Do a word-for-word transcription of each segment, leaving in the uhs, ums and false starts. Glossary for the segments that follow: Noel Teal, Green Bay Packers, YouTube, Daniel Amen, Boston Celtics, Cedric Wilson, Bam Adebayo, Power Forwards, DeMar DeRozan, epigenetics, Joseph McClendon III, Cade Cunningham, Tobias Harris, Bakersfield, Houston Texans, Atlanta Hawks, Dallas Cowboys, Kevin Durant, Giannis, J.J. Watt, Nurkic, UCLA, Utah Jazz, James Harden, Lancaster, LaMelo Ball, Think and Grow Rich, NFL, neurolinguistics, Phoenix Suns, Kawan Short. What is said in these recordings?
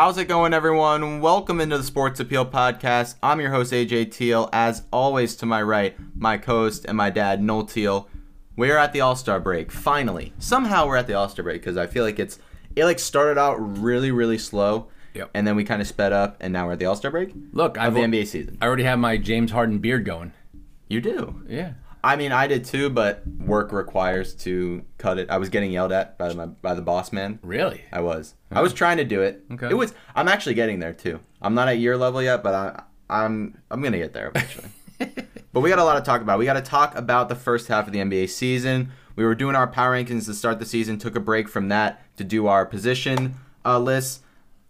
How's it going, everyone? Welcome into the Sports Appeal Podcast. I'm your host, A J Teal. As always, to my right, my co-host and my dad, Noel Teal. We're at the All-Star break, finally. Somehow we're at the All-Star break because I feel like it's it like started out really, really slow, yep. And then we kind of sped up, and now we're at the All-Star break. Look, I've the N B A season. I already have my James Harden beard going. You do? Yeah. I mean, I did too, but work requires to cut it. I was getting yelled at by my by the boss man. Really? I was. Okay. I was trying to do it. Okay. It was. I'm actually getting there too. I'm not at your level yet, but I, I'm I'm gonna get there eventually. But we got a lot to talk about. We got to talk about the first half of the N B A season. We were doing our power rankings to start the season. Took a break from that to do our position uh, lists.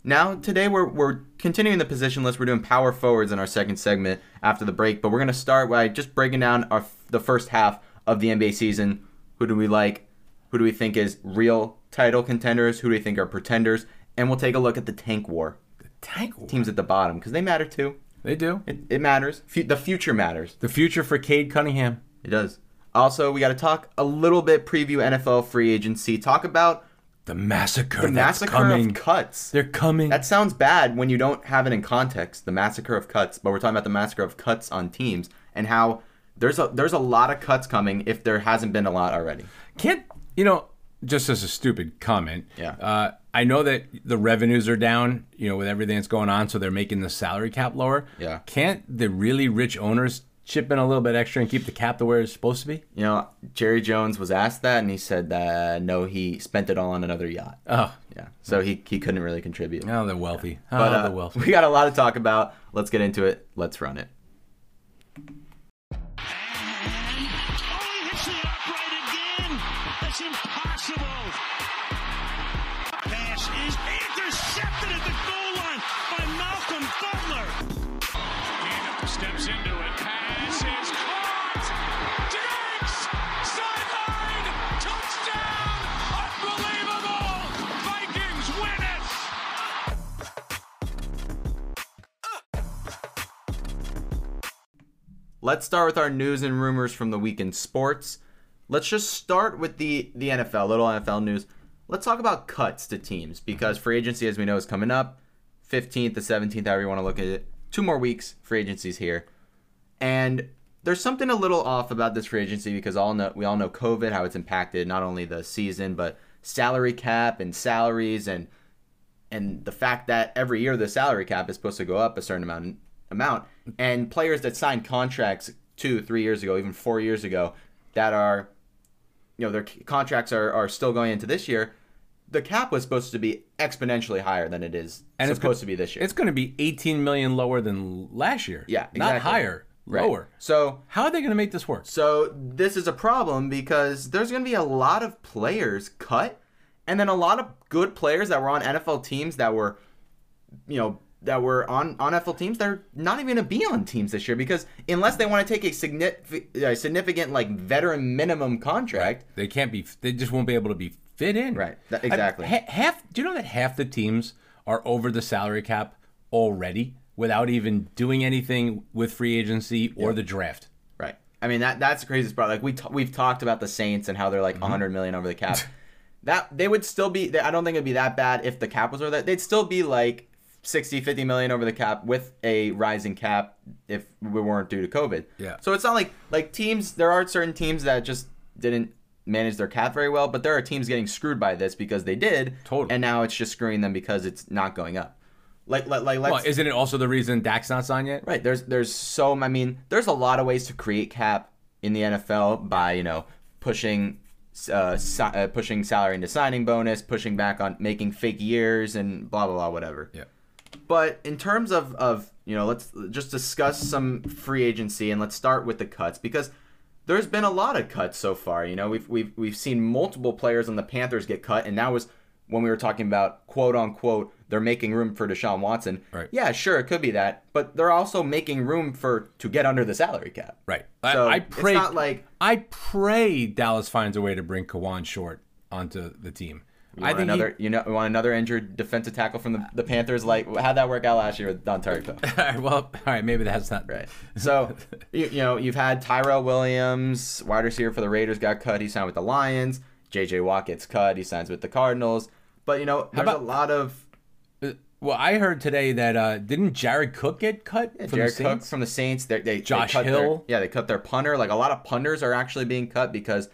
Now today we're we're continuing the position list. We're doing power forwards in our second segment after the break, but we're gonna start by just breaking down our the first half of the N B A season. Who do we like? Who do we think is real title contenders? Who do we think are pretenders? And we'll take a look at the tank war. The tank war? Teams at the bottom, because they matter too. They do. It, it matters. F- the future matters. The future for Cade Cunningham. It does. Also, we got to talk a little bit, preview N F L free agency. Talk about the massacre. The massacre coming. Of cuts. They're coming. That sounds bad when you don't have it in context. The massacre of cuts, but we're talking about the massacre of cuts on teams and how there's a there's a lot of cuts coming if there hasn't been a lot already. Can't you know? Just as a stupid comment. Yeah. Uh, I know that the revenues are down. You know, with everything that's going on, so they're making the salary cap lower. Yeah. Can't the really rich owners chip in a little bit extra and keep the cap the way it's supposed to be? You know, Jerry Jones was asked that, and he said that no, he spent it all on another yacht. Oh, yeah. So he, he couldn't really contribute. Oh, they're wealthy. Yeah. But, oh, uh, they're wealthy. We got a lot to talk about. Let's get into it. Let's run it. And, oh, he hits it upright again. That's impossible. Pass is intercepted at the goal line by Malcolm Butler. Hannah steps into it. Let's start with our news and rumors from the week in sports. Let's just start with the, the N F L, little N F L news. Let's talk about cuts to teams because free agency, as we know, is coming up. fifteenth to seventeenth, however you want to look at it. Two more weeks, free agency's here. And there's something a little off about this free agency because all know, we all know COVID, how it's impacted not only the season, but salary cap and salaries and and the fact that every year the salary cap is supposed to go up a certain amount. amount and players that signed contracts two, three years ago, even four years ago, that are, you know, their contracts are, are still going into this year. The cap was supposed to be exponentially higher than it is and supposed it's, to be this year. It's going to be eighteen million lower than last year. Yeah, exactly. Not higher, right. Lower. So how are they going to make this work? So this is a problem because there's going to be a lot of players cut, and then a lot of good players that were on N F L teams that were, you know, that were on, on N F L teams, they're not even going to be on teams this year because unless they want to take a significant, a significant like veteran minimum contract, right. They can't be. They just won't be able to be fit in. Right. That, exactly. I mean, ha- half. Do you know that half the teams are over the salary cap already without even doing anything with free agency or yeah. the draft? Right. I mean that that's the craziest part. Like we t- we've talked about the Saints and how they're like mm-hmm. one hundred million over the cap. That they would still be. I don't think it'd be that bad if the cap was over that. They'd still be like. sixty, fifty million over the cap with a rising cap if we weren't due to COVID. Yeah. So it's not like like teams, there are certain teams that just didn't manage their cap very well, but there are teams getting screwed by this because they did. Totally. And now it's just screwing them because it's not going up. Like, like, like let's, well, isn't it also the reason Dak's not signed yet? Right. There's, there's so, I mean, there's a lot of ways to create cap in the N F L by, you know, pushing uh, si- uh pushing salary into signing bonus, pushing back on making fake years and blah, blah, blah, whatever. Yeah. But in terms of, of, you know, let's just discuss some free agency and let's start with the cuts because there's been a lot of cuts so far. You know, we've we've we've seen multiple players on the Panthers get cut, and that was when we were talking about, quote unquote, they're making room for Deshaun Watson. Right. Yeah, sure, it could be that, but they're also making room for to get under the salary cap. Right. So I, I pray it's not like I pray Dallas finds a way to bring Kawan Short onto the team. You want I think another, he, you know, we want another injured defensive tackle from the, the Panthers. Like, how'd that work out last year with Dontari Poe? All right, well, all right, maybe that's not right. So, you, you know, you've had Tyrell Williams, wide receiver for the Raiders, got cut. He signed with the Lions. J J Watt gets cut. He signs with the Cardinals. But you know, there's about, a lot of Well, I heard today that uh, didn't Jared Cook get cut? Yeah, from Jared the Cook from the Saints. They, they Josh they cut Hill. Their, yeah, they cut their punter. Like a lot of punters are actually being cut because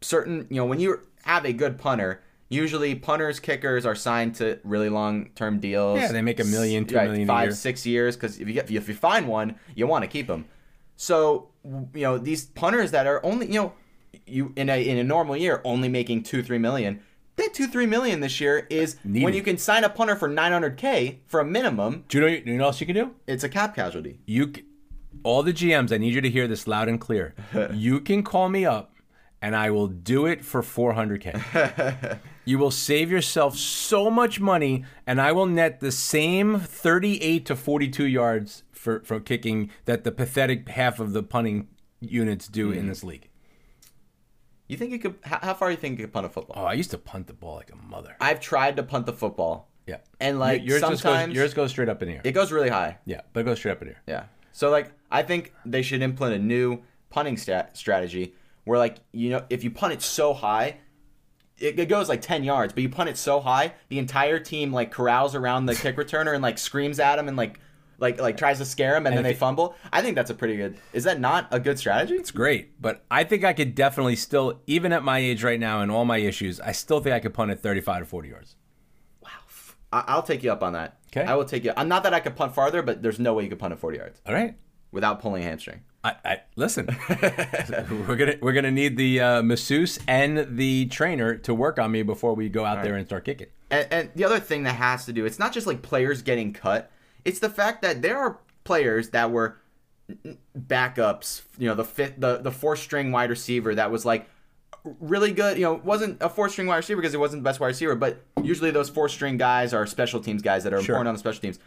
certain, you know, when you have a good punter, usually punters, kickers are signed to really long-term deals. Yeah, they make a million, two right, million, five, a year. six years. Because if you get, if you find one, you want to keep them. So you know these punters that are only, you know, you in a in a normal year only making two, three million. That two three million this year is Needed. When you can sign a punter for nine hundred k for a minimum. Do you know, do you know what else you can do? It's a cap casualty. You, all the G Ms, I need you to hear this loud and clear. You can call me up, and I will do it for four hundred k. You will save yourself so much money, and I will net the same thirty eight to forty two yards for for kicking that the pathetic half of the punting units do mm-hmm. in this league. You think you could? How far do you think you could punt a football? Oh, I used to punt the ball like a mother. I've tried to punt the football. Yeah, and like yours sometimes goes, yours goes straight up in the air. It goes really high. Yeah, but it goes straight up in the air. Yeah. So like, I think they should implement a new punting stat strategy where like, you know, if you punt it so high, it, it goes like ten yards, but you punt it so high, the entire team like corrals around the kick returner and like screams at him and like. Like, like tries to scare him, and, and then they it, fumble. I think that's a pretty good... Is that not a good strategy? It's great, but I think I could definitely still, even at my age right now and all my issues, I still think I could punt at thirty-five to forty yards. Wow. I, I'll take you up on that. Okay. I will take you... Not that I could punt farther, but there's no way you could punt at forty yards. All right. Without pulling a hamstring. I, I Listen, we're gonna we're gonna need the uh, masseuse and the trainer to work on me before we go out all there right. and start kicking. And, and the other thing that has to do, it's not just like players getting cut. It's the fact that there are players that were backups, you know, the fifth, the, the four-string wide receiver that was, like, really good. You know, wasn't a four-string wide receiver because it wasn't the best wide receiver, but usually those four-string guys are special teams guys that are sure. important on the special teams.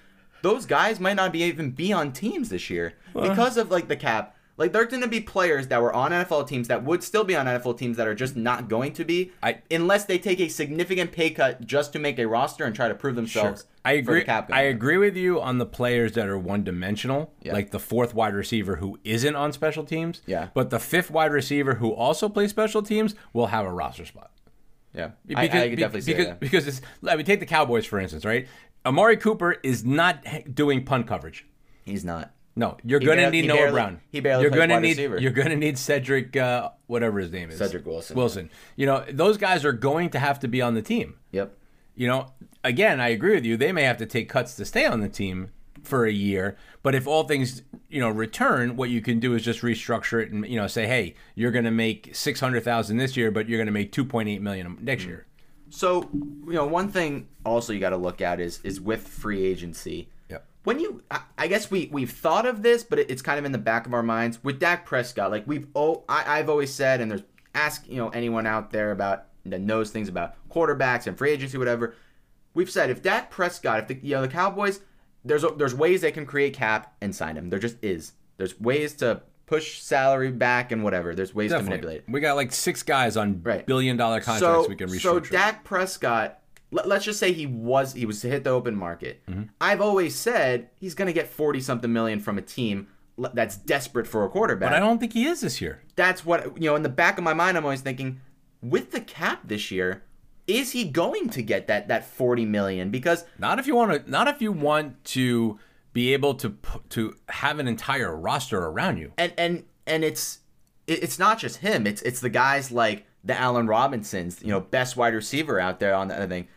Those guys might not be even be on teams this year well. because of, like, the cap. Like, there are going to be players that were on N F L teams that would still be on N F L teams that are just not going to be I, unless they take a significant pay cut just to make a roster and try to prove themselves. Sure. I agree. For the cap I agree with you on the players that are one-dimensional, yeah. like the fourth wide receiver who isn't on special teams. Yeah. But the fifth wide receiver who also plays special teams will have a roster spot. Yeah, because, I, I could definitely because, say that. Because it's, I mean, take the Cowboys, for instance, right? Amari Cooper is not doing punt coverage. He's not. No, you're going to need Noah barely, Brown. He barely you're plays gonna wide need, receiver. You're going to need Cedric, uh, whatever his name is. Cedric Wilson. Wilson. You know, those guys are going to have to be on the team. Yep. You know, again, I agree with you. They may have to take cuts to stay on the team for a year. But if all things, you know, return, what you can do is just restructure it and, you know, say, hey, you're going to make six hundred thousand dollars this year, but you're going to make two point eight million dollars next mm-hmm. year. So, you know, one thing also you got to look at is is with free agency. When you, I guess we, we've thought of this, but it's kind of in the back of our minds with Dak Prescott. Like we've, oh, I, I've always said, and there's ask you know anyone out there about that knows things about quarterbacks and free agency, whatever. We've said if Dak Prescott, if the you know the Cowboys, there's there's ways they can create cap and sign him. There just is. There's ways to push salary back and whatever. There's ways Definitely. to manipulate it. We got like six guys on right. billion dollar contracts so, we can restructure. So Dak Prescott. Let's just say he was he was to hit the open market. Mm-hmm. I've always said he's going to get forty-something million from a team that's desperate for a quarterback. But I don't think he is this year. That's what, you know, in the back of my mind, I'm always thinking, with the cap this year, is he going to get that that forty million? Because not if you want to not if you want to be able to to have an entire roster around you. And and and it's it's not just him. It's it's the guys like the Allen Robinsons, you know, best wide receiver out there on the other thing.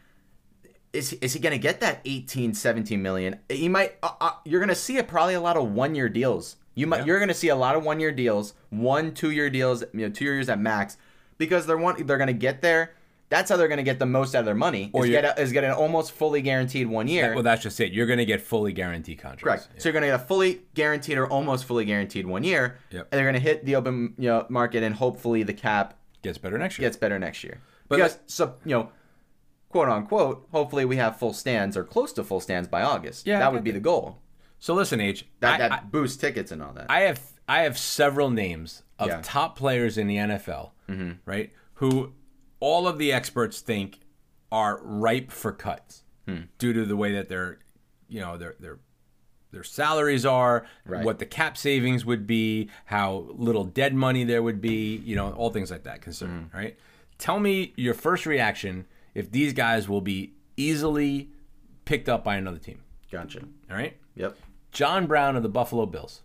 Is, is he going to get that eighteen, seventeen million? He might. Uh, uh, you're going to see a, probably a lot of one-year deals. You might. Yeah. You're going to see a lot of one-year deals, one, two-year deals, you know, two years at max, because they're one. They're going to get there. That's how they're going to get the most out of their money. Or is get a, is get an almost fully guaranteed one year. That, well, that's just it. You're going to get fully guaranteed contracts. Correct. Yeah. So you're going to get a fully guaranteed or almost fully guaranteed one year, yep. and they're going to hit the open you know, market, and hopefully the cap gets better next year. Gets better next year. But because, so, you know. "Quote unquote." Hopefully, we have full stands or close to full stands by August. Yeah, that would be the goal. So listen, H. That I, that I, boosts tickets and all that. I have I have several names of yeah. top players in the N F L, mm-hmm. right? Who all of the experts think are ripe for cuts hmm. due to the way that their, you know, their their their salaries are, right. what the cap savings would be, how little dead money there would be, you know, all things like that. Concerned, mm. right? Tell me your first reaction. If these guys will be easily picked up by another team. Gotcha. All right? Yep. John Brown of the Buffalo Bills.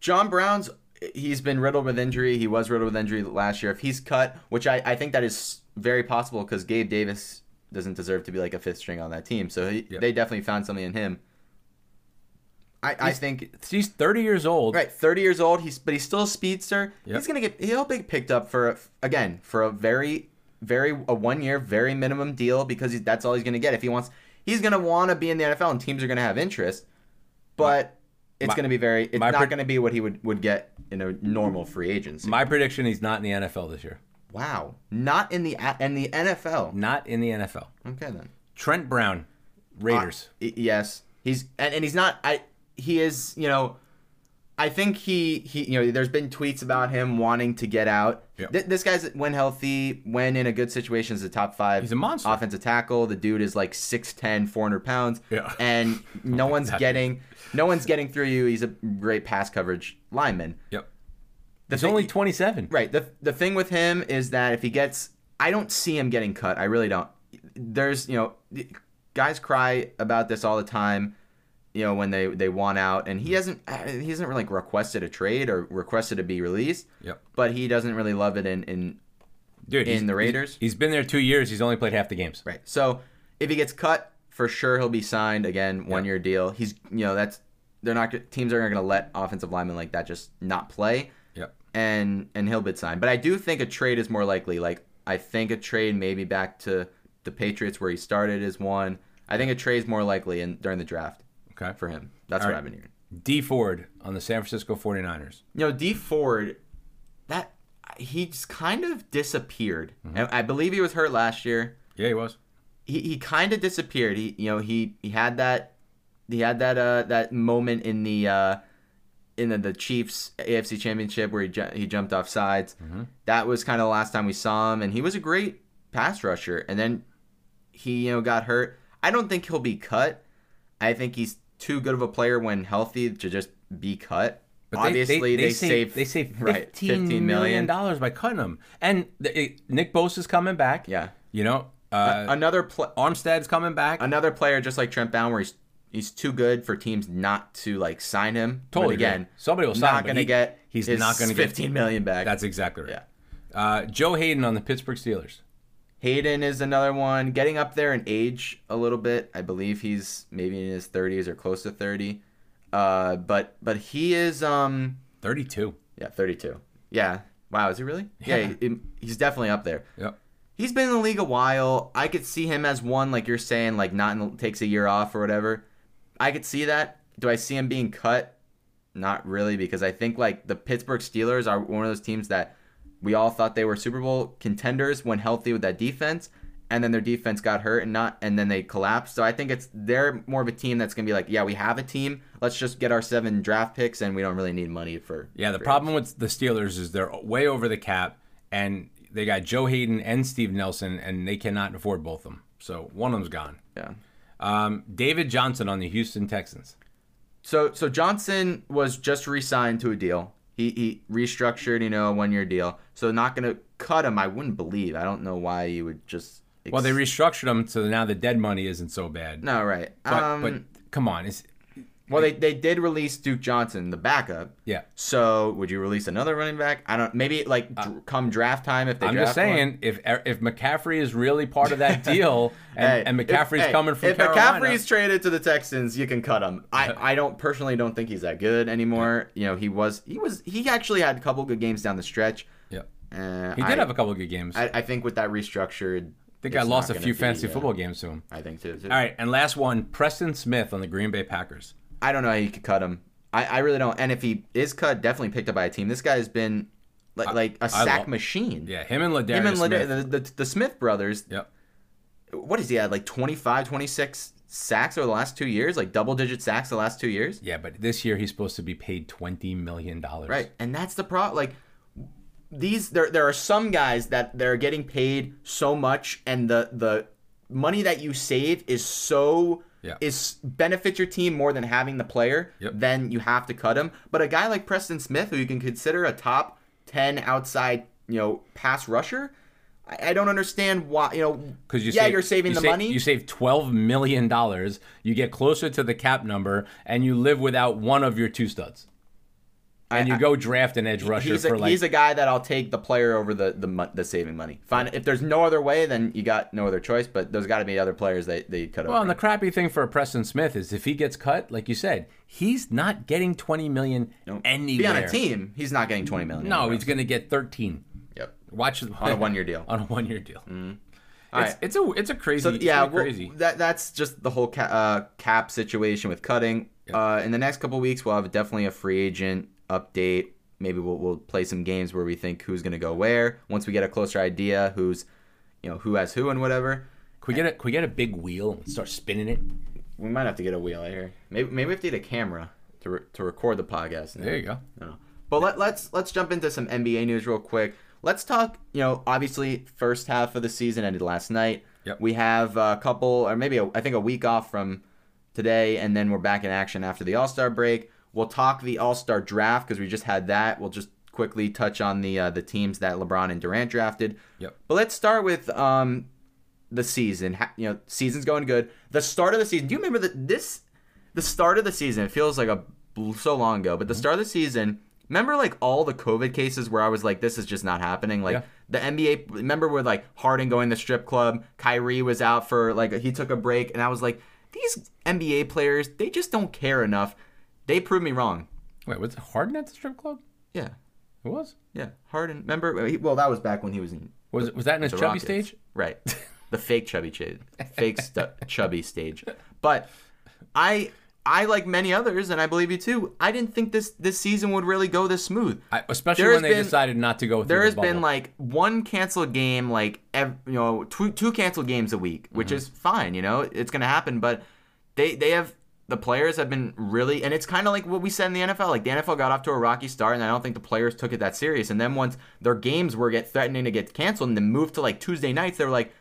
John Brown's, he's been riddled with injury. He was riddled with injury last year. If he's cut, which I, I think that is very possible because Gabe Davis doesn't deserve to be like a fifth string on that team. So he, yep. they definitely found something in him. I, I think he's thirty years old. Right, thirty years old. He's but he's still a speedster. Yep. He's gonna get he'll be picked up for a, again for a very, very a one year very minimum deal because he, that's all he's gonna get if he wants. He's gonna want to be in the N F L and teams are gonna have interest, but my, it's my, gonna be very. It's not pre- gonna be what he would, would get in a normal free agency. My prediction: he's not in the N F L this year. Wow, not in the in the N F L. Not in the N F L. Okay then. Trent Brown, Raiders. Uh, yes, he's and, and he's not. I. He is, you know, I think he, he, you know, there's been tweets about him wanting to get out. Yep. Th- this guy's, when healthy, when in a good situation, is the top five. He's a monster. Offensive tackle. The dude is like six ten, four hundred pounds. Yeah. And no oh, one's getting, is. no one's getting through you. He's a great pass coverage lineman. Yep. The he's thing, only twenty-seven. Right. The, the thing with him is that if he gets, I don't see him getting cut. I really don't. There's, you know, guys cry about this all the time. You know, when they, they want out, and he hasn't he hasn't really like requested a trade or requested to be released. Yep. But he doesn't really love it in in, Dude, in the Raiders. He's been there two years. He's only played half the games. Right. So if he gets cut, for sure he'll be signed again, one yep. year deal. He's you know that's they're not teams aren't going to let offensive linemen like that just not play. Yep. And and he'll be signed. But I do think a trade is more likely. Like I think a trade maybe back to the Patriots where he started is one. I think a trade is more likely in during the draft. Okay. For him. That's All what right. I've been hearing. D Ford on the San Francisco forty-niners. You know, D Ford, that he's kind of disappeared. Mm-hmm. I, I believe he was hurt last year. Yeah, he was. He he kind of disappeared. He you know, he, he had that he had that uh that moment in the uh in the, the Chiefs A F C Championship where he ju- he jumped off sides. Mm-hmm. That was kind of the last time we saw him, and he was a great pass rusher, and then he you know got hurt. I don't think he'll be cut. I think he's too good of a player when healthy to just be cut. But obviously, they, they, they, they saved they saved fifteen, right, fifteen million dollars by cutting him. And the, it, Nick Bosa's coming back. Yeah, you know, uh, another pl- Armstead's coming back. Another player just like Trent Brown, where he's he's too good for teams not to like sign him. Totally. But again, right. Somebody will sign not him. Gonna he, get he's his not going to get fifteen million dollars back. That's exactly right. Yeah. Uh, Joe Hayden on the Pittsburgh Steelers. Hayden is another one, getting up there in age a little bit. I believe he's maybe in his thirties or close to thirty. Uh, but but he is... Um, thirty-two. Yeah, thirty-two. Yeah. Wow, is he really? Yeah, yeah he, he's definitely up there. Yep. He's been in the league a while. I could see him as one, like you're saying, like not in, takes a year off or whatever. I could see that. Do I see him being cut? Not really, because I think like the Pittsburgh Steelers are one of those teams that... We all thought they were Super Bowl contenders when healthy with that defense, and then their defense got hurt and not, and then they collapsed. So I think it's they're more of a team that's gonna be like, yeah, we have a team. Let's just get our seven draft picks, and we don't really need money for. Yeah, the problem with the Steelers is they're way over the cap, and they got Joe Hayden and Steve Nelson, and they cannot afford both of them. So one of them's gone. Yeah. Um, David Johnson on the Houston Texans. So so Johnson was just re-signed to a deal. He he restructured, you know, a one-year deal. So not going to cut him, I wouldn't believe. I don't know why you would just... Ex- well, they restructured him, so now the dead money isn't so bad. No, right. But, um, but come on. It's, well, they, they did release Duke Johnson, the backup. Yeah. So would you release another running back? I don't... Maybe, like, uh, dr- come draft time if they I'm draft I'm just saying, one. if if McCaffrey is really part of that deal, and, hey, and McCaffrey's if, coming hey, from if Carolina... If McCaffrey's traded to the Texans, you can cut him. I, I don't personally don't think he's that good anymore. You know, he was... He was he actually had a couple good games down the stretch. Yeah. Uh, he did I, have a couple of good games. I, I think with that restructured... I think I lost a few be, fantasy yeah. football games to him. I think too, too. All right, and last one, Preston Smith on the Green Bay Packers. I don't know how you could cut him. I, I really don't. And if he is cut, definitely picked up by a team. This guy has been like, I, like a I sack lo- machine. Yeah, him and Ladarius Him and Ladarius, Smith. The, the, the Smith brothers. Yep. What is he at, like twenty-five, twenty-six sacks over the last two years? Like double-digit sacks the last two years? Yeah, but this year he's supposed to be paid twenty million dollars. Right, and that's the problem. Like, These there there are some guys that they're getting paid so much, and the, the money that you save is so yeah. is benefits your team more than having the player. Yep. Then you have to cut him. But a guy like Preston Smith, who you can consider a top ten outside you know pass rusher, I don't understand why, you know, because you yeah, save, you're saving you the save, money. You save twelve million dollars, you get closer to the cap number, and you live without one of your two studs. And I, you go draft an edge rusher he's a, for like... He's a guy that I'll take the player over the, the, the saving money. Fine. If there's no other way, then you got no other choice, but there's got to be other players that they cut well, over. Well, and the crappy thing for Preston Smith is if he gets cut, like you said, he's not getting twenty million dollars nope. anywhere. Be on a team, he's not getting twenty million dollars. No, he's going to get thirteen. Watch on a one-year deal. On a one-year deal. Mm-hmm. All it's, right. it's a it's a crazy. So, yeah, really well, crazy. That that's just the whole ca- uh, cap situation with cutting. Yep. Uh, in the next couple of weeks, we'll have definitely a free agent update. Maybe we'll we'll play some games where we think who's going to go where. Once we get a closer idea, who's you know who has who and whatever. Can we get a can we get a big wheel and start spinning it? We might have to get a wheel out here. Maybe maybe we have to get a camera to re- to record the podcast. Now. There you go. No. But let let's let's jump into some N B A news real quick. Let's talk, you know, obviously first half of the season ended last night. Yep. We have a couple, or maybe a, I think a week off from today, and then we're back in action after the All-Star break. We'll talk the All-Star draft because we just had that. We'll just quickly touch on the uh, the teams that LeBron and Durant drafted. Yep. But let's start with um, the season. You know, season's going good. The start of the season. Do you remember the, this? The start of the season, it feels like a so long ago, but the start of the season... Remember, like, all the COVID cases where I was like, this is just not happening? Like, yeah. The N B A, remember with, like, Harden going to the strip club, Kyrie was out for, like, he took a break, and I was like, these N B A players, they just don't care enough. They proved me wrong. Wait, was Harden at the strip club? Yeah. It was? Yeah, Harden. Remember? He, well, that was back when he was in Was Was that in his chubby Rockets. Stage? Right. The fake chubby, ch- fake stu- chubby stage. But I... I, like many others, and I believe you too, I didn't think this, this season would really go this smooth. I, especially when they been, decided not to go through the bubble. There has been, like, one canceled game, like, ev- you know, two, two canceled games a week, which mm-hmm. is fine, you know? It's going to happen, but they, they have – the players have been really – and it's kind of like what we said in the N F L. Like, the N F L got off to a rocky start, and I don't think the players took it that serious. And then once their games were get threatening to get canceled and then moved to, like, Tuesday nights, they were like,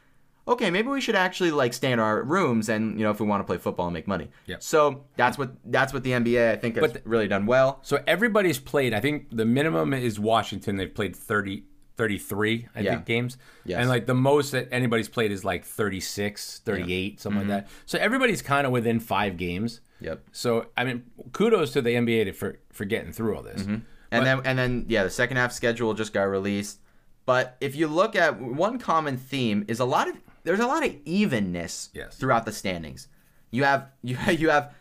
okay, maybe we should actually like stay in our rooms and, you know, if we want to play football and make money. Yep. So that's what that's what the N B A, I think, has the, really done well. So everybody's played. I think the minimum is Washington. They've played thirty, thirty-three, I yeah. think, games. Yes. And like the most that anybody's played is like thirty-six, thirty-eight, yeah. something mm-hmm. like that. So everybody's kind of within five games. Yep. So, I mean, kudos to the N B A to, for, for getting through all this. Mm-hmm. And but, then, And then, yeah, the second half schedule just got released. But if you look at one common theme is a lot of... There's a lot of evenness yes. throughout the standings. You have you you have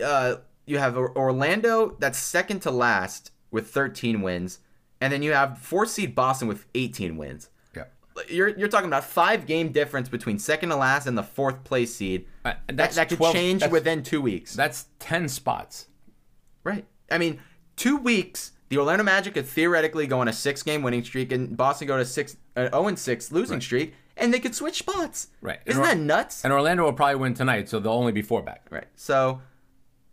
uh, you have Orlando that's second to last with thirteen wins, and then you have fourth seed Boston with eighteen wins. Yeah, you're you're talking about five game difference between second to last and the fourth place seed. Uh, that's that that could change within two weeks. That's ten spots, right? I mean, two weeks. The Orlando Magic could theoretically go on a six-game winning streak, and Boston go to six an oh and six losing right. streak. And they could switch spots. Right. Isn't that nuts? And Orlando will probably win tonight, so they'll only be four back. Right. So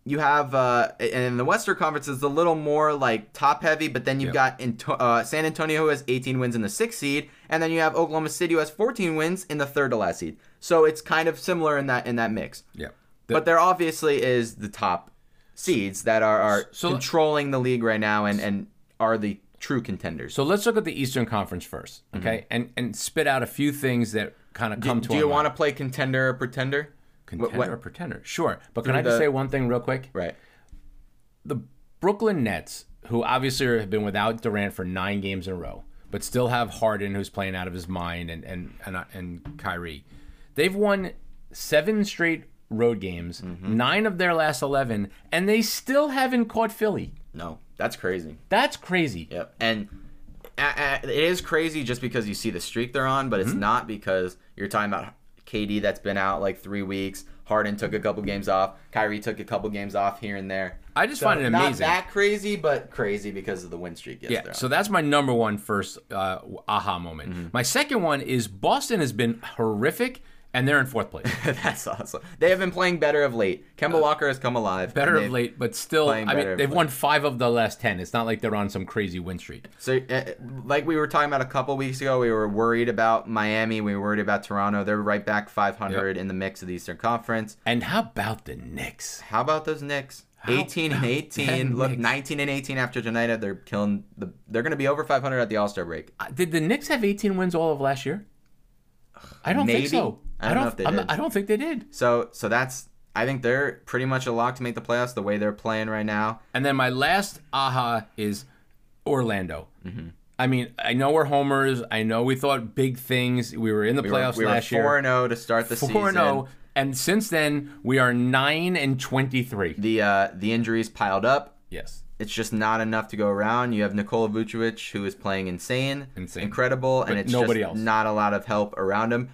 you have, uh, and the Western Conference is a little more like top heavy, but then you've yep. got in, uh, San Antonio who has eighteen wins in the sixth seed, and then you have Oklahoma City who has fourteen wins in the third to last seed. So it's kind of similar in that in that mix. Yeah. The, but there obviously is the top seeds that are, are so controlling the league right now and, and are the true contenders. So let's look at the Eastern Conference first, okay? Mm-hmm. And and spit out a few things that kind of come do, to us. Do you want to play contender or pretender? Contender what, what? or pretender, sure. But Through can I just the... say one thing real quick? Right. The Brooklyn Nets, who obviously have been without Durant for nine games in a row, but still have Harden, who's playing out of his mind, and and and, and Kyrie. They've won seven straight road games, mm-hmm. nine of their last eleven, and they still haven't caught Philly. No. That's crazy. That's crazy. Yep. And uh, it is crazy just because you see the streak they're on, but it's mm-hmm. not because you're talking about K D that's been out like three weeks. Harden took a couple games off. Kyrie took a couple games off here and there. I just so find it amazing. Not that crazy, but crazy because of the win streak. Yes, yeah. So that's my number one first uh, aha moment. Mm-hmm. My second one is Boston has been horrific. And they're in fourth place. That's awesome. They have been playing better of late. Kemba uh, Walker has come alive. Better of late, but still, I mean, they've won five of the last ten. It's not like they're on some crazy win streak. So, uh, like we were talking about a couple weeks ago, we were worried about Miami. We were worried about Toronto. They're right back five hundred yep. in the mix of the Eastern Conference. And how about the Knicks? How about those Knicks? How? eighteen and eighteen. Look, Knicks. nineteen and eighteen after tonight. They're killing the. They're going to be over five hundred at the All Star break. Uh, did the Knicks have eighteen wins all of last year? I don't Maybe. think so. I don't, I don't know if they I'm, did. I don't think they did. So, so that's. I think they're pretty much a lock to make the playoffs the way they're playing right now. And then my last aha is Orlando. Mm-hmm. I mean, I know we're homers. I know we thought big things. We were in the we playoffs were, we last year. We were four and oh to start the season. four and oh And since then, we are nine and twenty-three. The uh, the injuries piled up. Yes. It's just not enough to go around. You have Nikola Vucevic, who is playing insane, insane. incredible, but and it's nobody just else. Not a lot of help around him.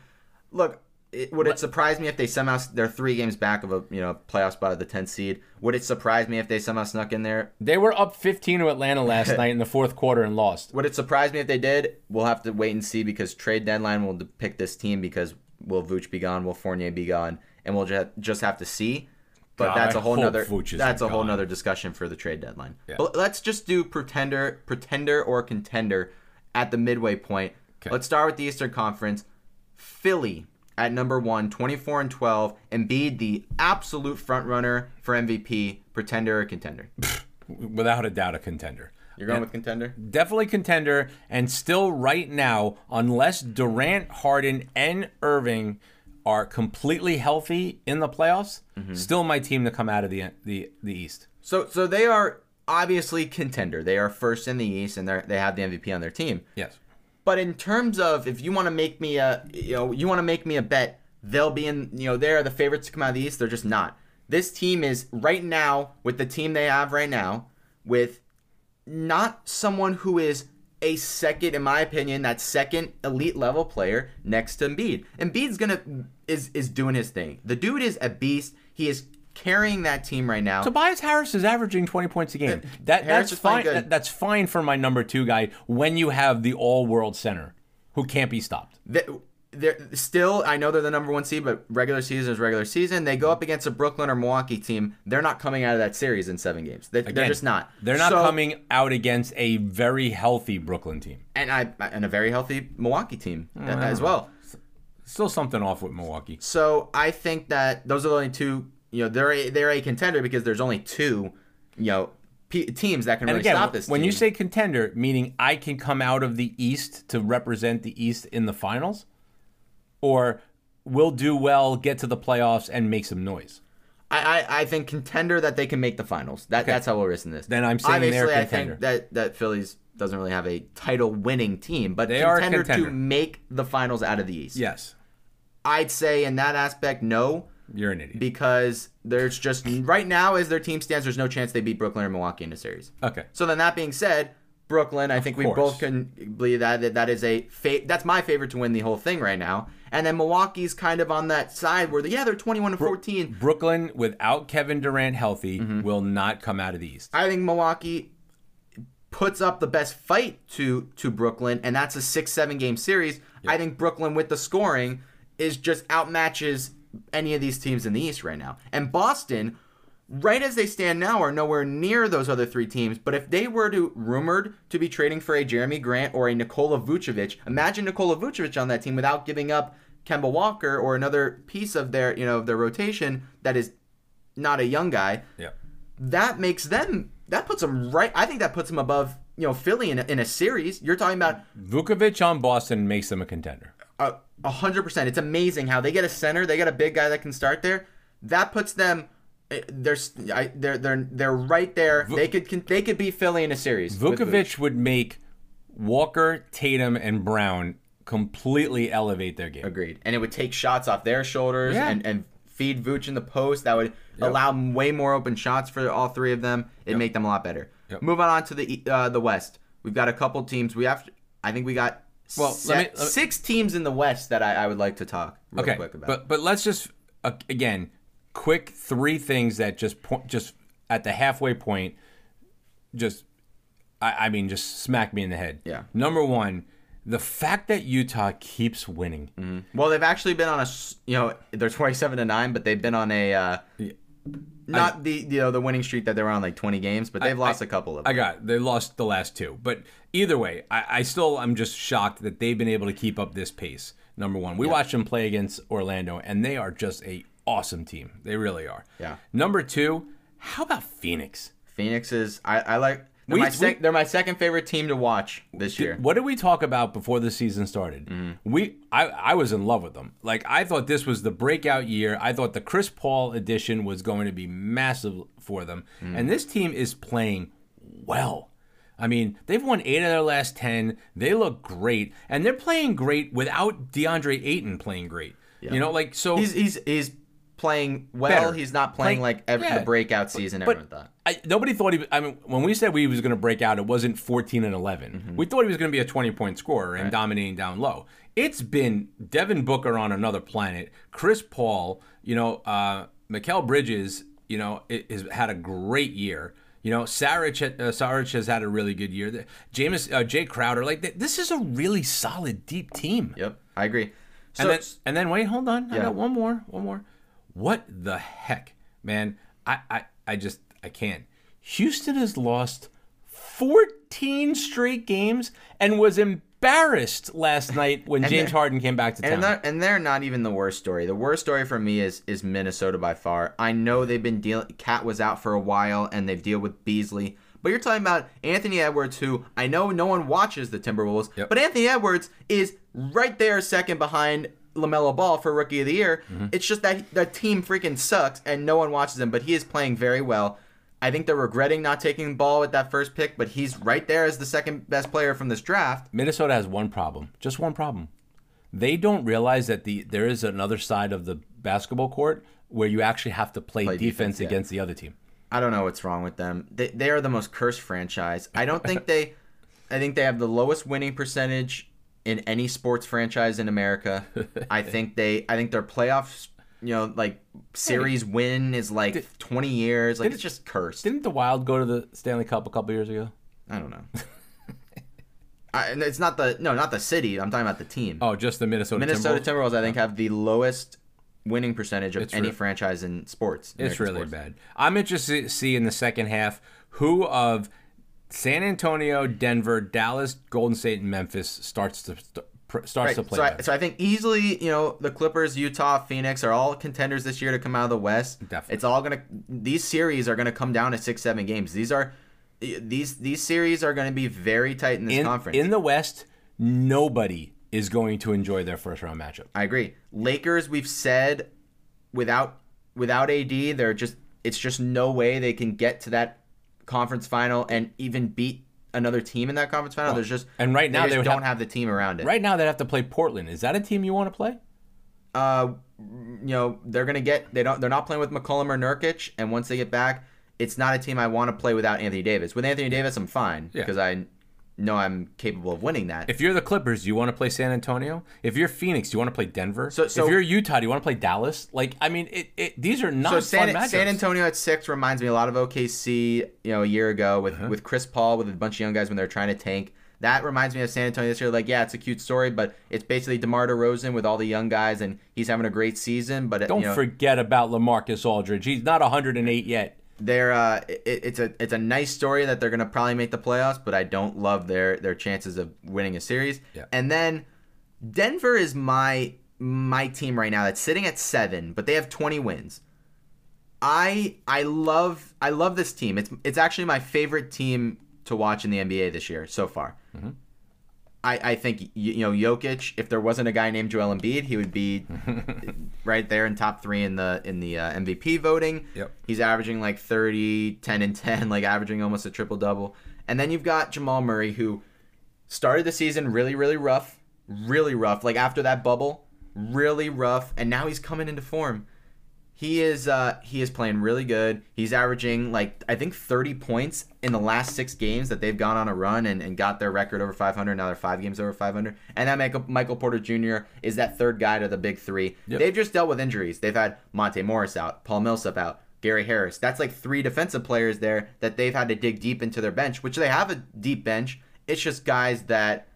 Look, it, would it surprise me if they somehow they're three games back of a you know playoff spot of the tenth seed? Would it surprise me if they somehow snuck in there? They were up fifteen to Atlanta last night in the fourth quarter and lost. Would it surprise me if they did? We'll have to wait and see because trade deadline will depict this team because. Will Vooch be gone? Will Fournier be gone? And we'll just just have to see. But God, that's a whole nother that's a whole gone. nother discussion for the trade deadline. Yeah. But let's just do pretender, pretender or contender at the midway point. Okay. Let's start with the Eastern Conference. Philly at number one, twenty-four and twelve, Embiid the absolute front runner for M V P. Pretender or contender? Without a doubt, a contender. You're going and with contender? Definitely contender. And still right now, unless Durant, Harden, and Irving are completely healthy in the playoffs, mm-hmm. still my team to come out of the the, the East. So so they are obviously contender. They are first in the East, and they they have the M V P on their team. Yes. But in terms of if you want to make me a you know you want to make me a bet, they'll be in you know they are the favorites to come out of the East. They're just not. This team is right now with the team they have right now with. Not someone who is a second, in my opinion, that second elite level player next to Embiid. Embiid's gonna is is doing his thing. The dude is a beast. He is carrying that team right now. Tobias Harris is averaging twenty points a game. That Harris that's fine. That, that's fine for my number two guy when you have the all-world center who can't be stopped. The, They're still, I know they're the number one seed, but regular season is regular season. They go up against a Brooklyn or Milwaukee team. They're not coming out of that series in seven games. They, Again, they're just not. They're not so, coming out against a very healthy Brooklyn team. And I and a very healthy Milwaukee team mm. as well. Still something off with Milwaukee. So I think that those are the only two, you know, they're a, they're a contender because there's only two, you know, teams that can and really again, stop this when team. You say contender, meaning I can come out of the East to represent the East in the finals? Or will do well, get to the playoffs, and make some noise? I, I, I think contender that they can make the finals. That, okay. That's how we're risking this. Then I'm saying obviously, they're contender. I think that, that Phillies doesn't really have a title-winning team, but they contender, are contender to make the finals out of the East. Yes. I'd say in that aspect, no. You're an idiot. Because there's just, right now as their team stands, there's no chance they beat Brooklyn or Milwaukee in a series. Okay. So then that being said, Brooklyn, I of think we course. both can believe that, that that is a fa- that's my favorite to win the whole thing right now. And then Milwaukee's kind of on that side where the, yeah, they're twenty-one and fourteen. Bro- Brooklyn without Kevin Durant healthy mm-hmm. will not come out of the East. I think Milwaukee puts up the best fight to to Brooklyn, and that's a six seven game series. Yep. I think Brooklyn with the scoring is just outmatches any of these teams in the East right now. And Boston, right as they stand now, are nowhere near those other three teams. But if they were to rumored to be trading for a Jeremy Grant or a Nikola Vucevic, imagine Nikola Vucevic on that team without giving up Kemba Walker or another piece of their, you know, their rotation that is not a young guy. Yeah, that makes them. That puts them right. I think that puts them above, you know, Philly in a, in a series. You're talking about Vucevic on Boston makes them a contender. A hundred percent. It's amazing how they get a center. They get a big guy that can start there. That puts them. They're they're they're they're right there. They could they could beat Philly in a series. Vucevic would make Walker, Tatum, and Brown completely elevate their game. Agreed. And it would take shots off their shoulders yeah. and and feed Vooch in the post. That would yep. allow way more open shots for all three of them. It'd yep. make them a lot better. Yep. Moving on to the uh, the West, we've got a couple teams. We have to, I think we got well set, let me, let me, six teams in the West that I, I would like to talk real okay, quick about. But but let's just uh, again. Quick three things that just point, just at the halfway point, just, I, I mean, just smack me in the head. Yeah. Number one, the fact that Utah keeps winning. Mm-hmm. Well, they've actually been on a, you know, they're twenty-seven to nine, but they've been on a, uh, not I, the you know the winning streak that they were on like twenty games, but they've I, lost I, a couple of. them. I got it. They lost the last two, but either way, I, I still I'm just shocked that they've been able to keep up this pace. Number one, we yeah. watched them play against Orlando, and they are just a. Awesome team. They really are. Yeah. Number two, How about Phoenix? Phoenix is I, I like they're, we, my sec, we, they're my second favorite team to watch this year. What did we talk about before the season started? Mm. We I, I was in love with them. Like, I thought this was the breakout year. I thought the Chris Paul addition was going to be massive for them. Mm. And this team is playing well. I mean, they've won eight of their last ten. They look great, and they're playing great without DeAndre Ayton playing great. Yeah. You know, like, so he's he's he's playing well. Better. He's not playing, playing like every, yeah. the breakout season. But, everyone thought I, nobody thought he. I mean, when we said we was going to break out, it wasn't fourteen and eleven. Mm-hmm. We thought he was going to be a twenty point scorer and right. dominating down low. It's been Devin Booker on another planet. Chris Paul, you know, uh, Mikal Bridges, you know, it, has had a great year. You know, Saric, uh, Saric has had a really good year. James, uh, Jay Crowder, like, th- this is a really solid, deep team. Yep, I agree. So, and, then, and then, wait, hold on. Yeah. I got one more, one more. What the heck, man? I, I, I just, I can't. Houston has lost fourteen straight games and was embarrassed last night when James Harden came back to town. And they're, and they're not even the worst story. The worst story for me is is Minnesota by far. I know they've been dealing. Cat was out for a while, and they've dealt with Beasley. But you're talking about Anthony Edwards, who I know no one watches the Timberwolves, yep. but Anthony Edwards is right there second behind LaMelo Ball for Rookie of the Year. Mm-hmm. It's just that the team freaking sucks, and no one watches him, but he is playing very well. I think they're regretting not taking Ball with that first pick, but he's right there as the second best player from this draft. Minnesota has one problem, just one problem. They don't realize that the there is another side of the basketball court where you actually have to play, play defense, defense yeah. against the other team. I don't know what's wrong with them. They they are the most cursed franchise. I don't think they I think they have the lowest winning percentage in any sports franchise in America. I think they I think their playoffs, you know, like series hey, win is like did, twenty years. Like, it's just cursed. Didn't the Wild go to the Stanley Cup a couple years ago? I don't know. I, it's not the no, not the city. I'm talking about the team. Oh, just the Minnesota Timberwolves. Minnesota Timberwolves, Timberwolves I think, have the lowest winning percentage of it's any re- franchise in sports. American it's really sports. Bad. I'm interested to see in the second half who of San Antonio, Denver, Dallas, Golden State, and Memphis starts to st- starts right. to play. So I, so I think easily, you know, the Clippers, Utah, Phoenix are all contenders this year to come out of the West. Definitely, it's all gonna. These series are gonna come down to six, seven games. These are these these series are gonna be very tight in this in, conference. In the West, nobody is going to enjoy their first round matchup. I agree. Lakers, we've said, without without A D, they're just it's just no way they can get to that conference final and even beat another team in that conference final. Oh. There's just and right now they, they don't have, have the team around it. Right now they have to play Portland. Is that a team you want to play? Uh, you know they're gonna get they don't they're not playing with McCollum or Nurkic, and once they get back, it's not a team I want to play without Anthony Davis. With Anthony Davis, I'm fine because yeah. I. No, I'm capable of winning that. If you're the Clippers, do you want to play San Antonio? If you're Phoenix, do you want to play Denver? So, so if you're Utah, do you want to play Dallas? Like, I mean, it, it, these are not so San, fun matchups. San Antonio at six reminds me a lot of O K C, you know, a year ago with, uh-huh. with Chris Paul, with a bunch of young guys when they're trying to tank. That reminds me of San Antonio this year. Like, yeah, it's a cute story, but it's basically DeMar DeRozan with all the young guys, and he's having a great season. But don't you know, forget about LaMarcus Aldridge. He's not one hundred eight yet. They're uh, it, it's a it's a nice story that they're gonna probably make the playoffs, but I don't love their their chances of winning a series. Yeah. And then Denver is my my team right now that's sitting at seven, but they have twenty wins. I I love I love this team. It's it's actually my favorite team to watch in the N B A this year so far. Mm-hmm. I I think you, you know Jokic. If there wasn't a guy named Joel Embiid, he would be right there in top three in the in the uh, M V P voting. Yep. He's averaging like thirty, ten, and ten, like averaging almost a triple double. And then you've got Jamal Murray, who started the season really, really rough, really rough. Like after that bubble, really rough, and now he's coming into form. He is uh, he is playing really good. He's averaging, like, I think thirty points in the last six games that they've gone on a run and, and got their record over five hundred. Now they're five games over five hundred. And that Michael, Michael Porter Junior is that third guy to the big three. Yep. They've just dealt with injuries. They've had Monte Morris out, Paul Millsap out, Gary Harris. That's like three defensive players there that they've had to dig deep into their bench, which they have a deep bench. It's just guys that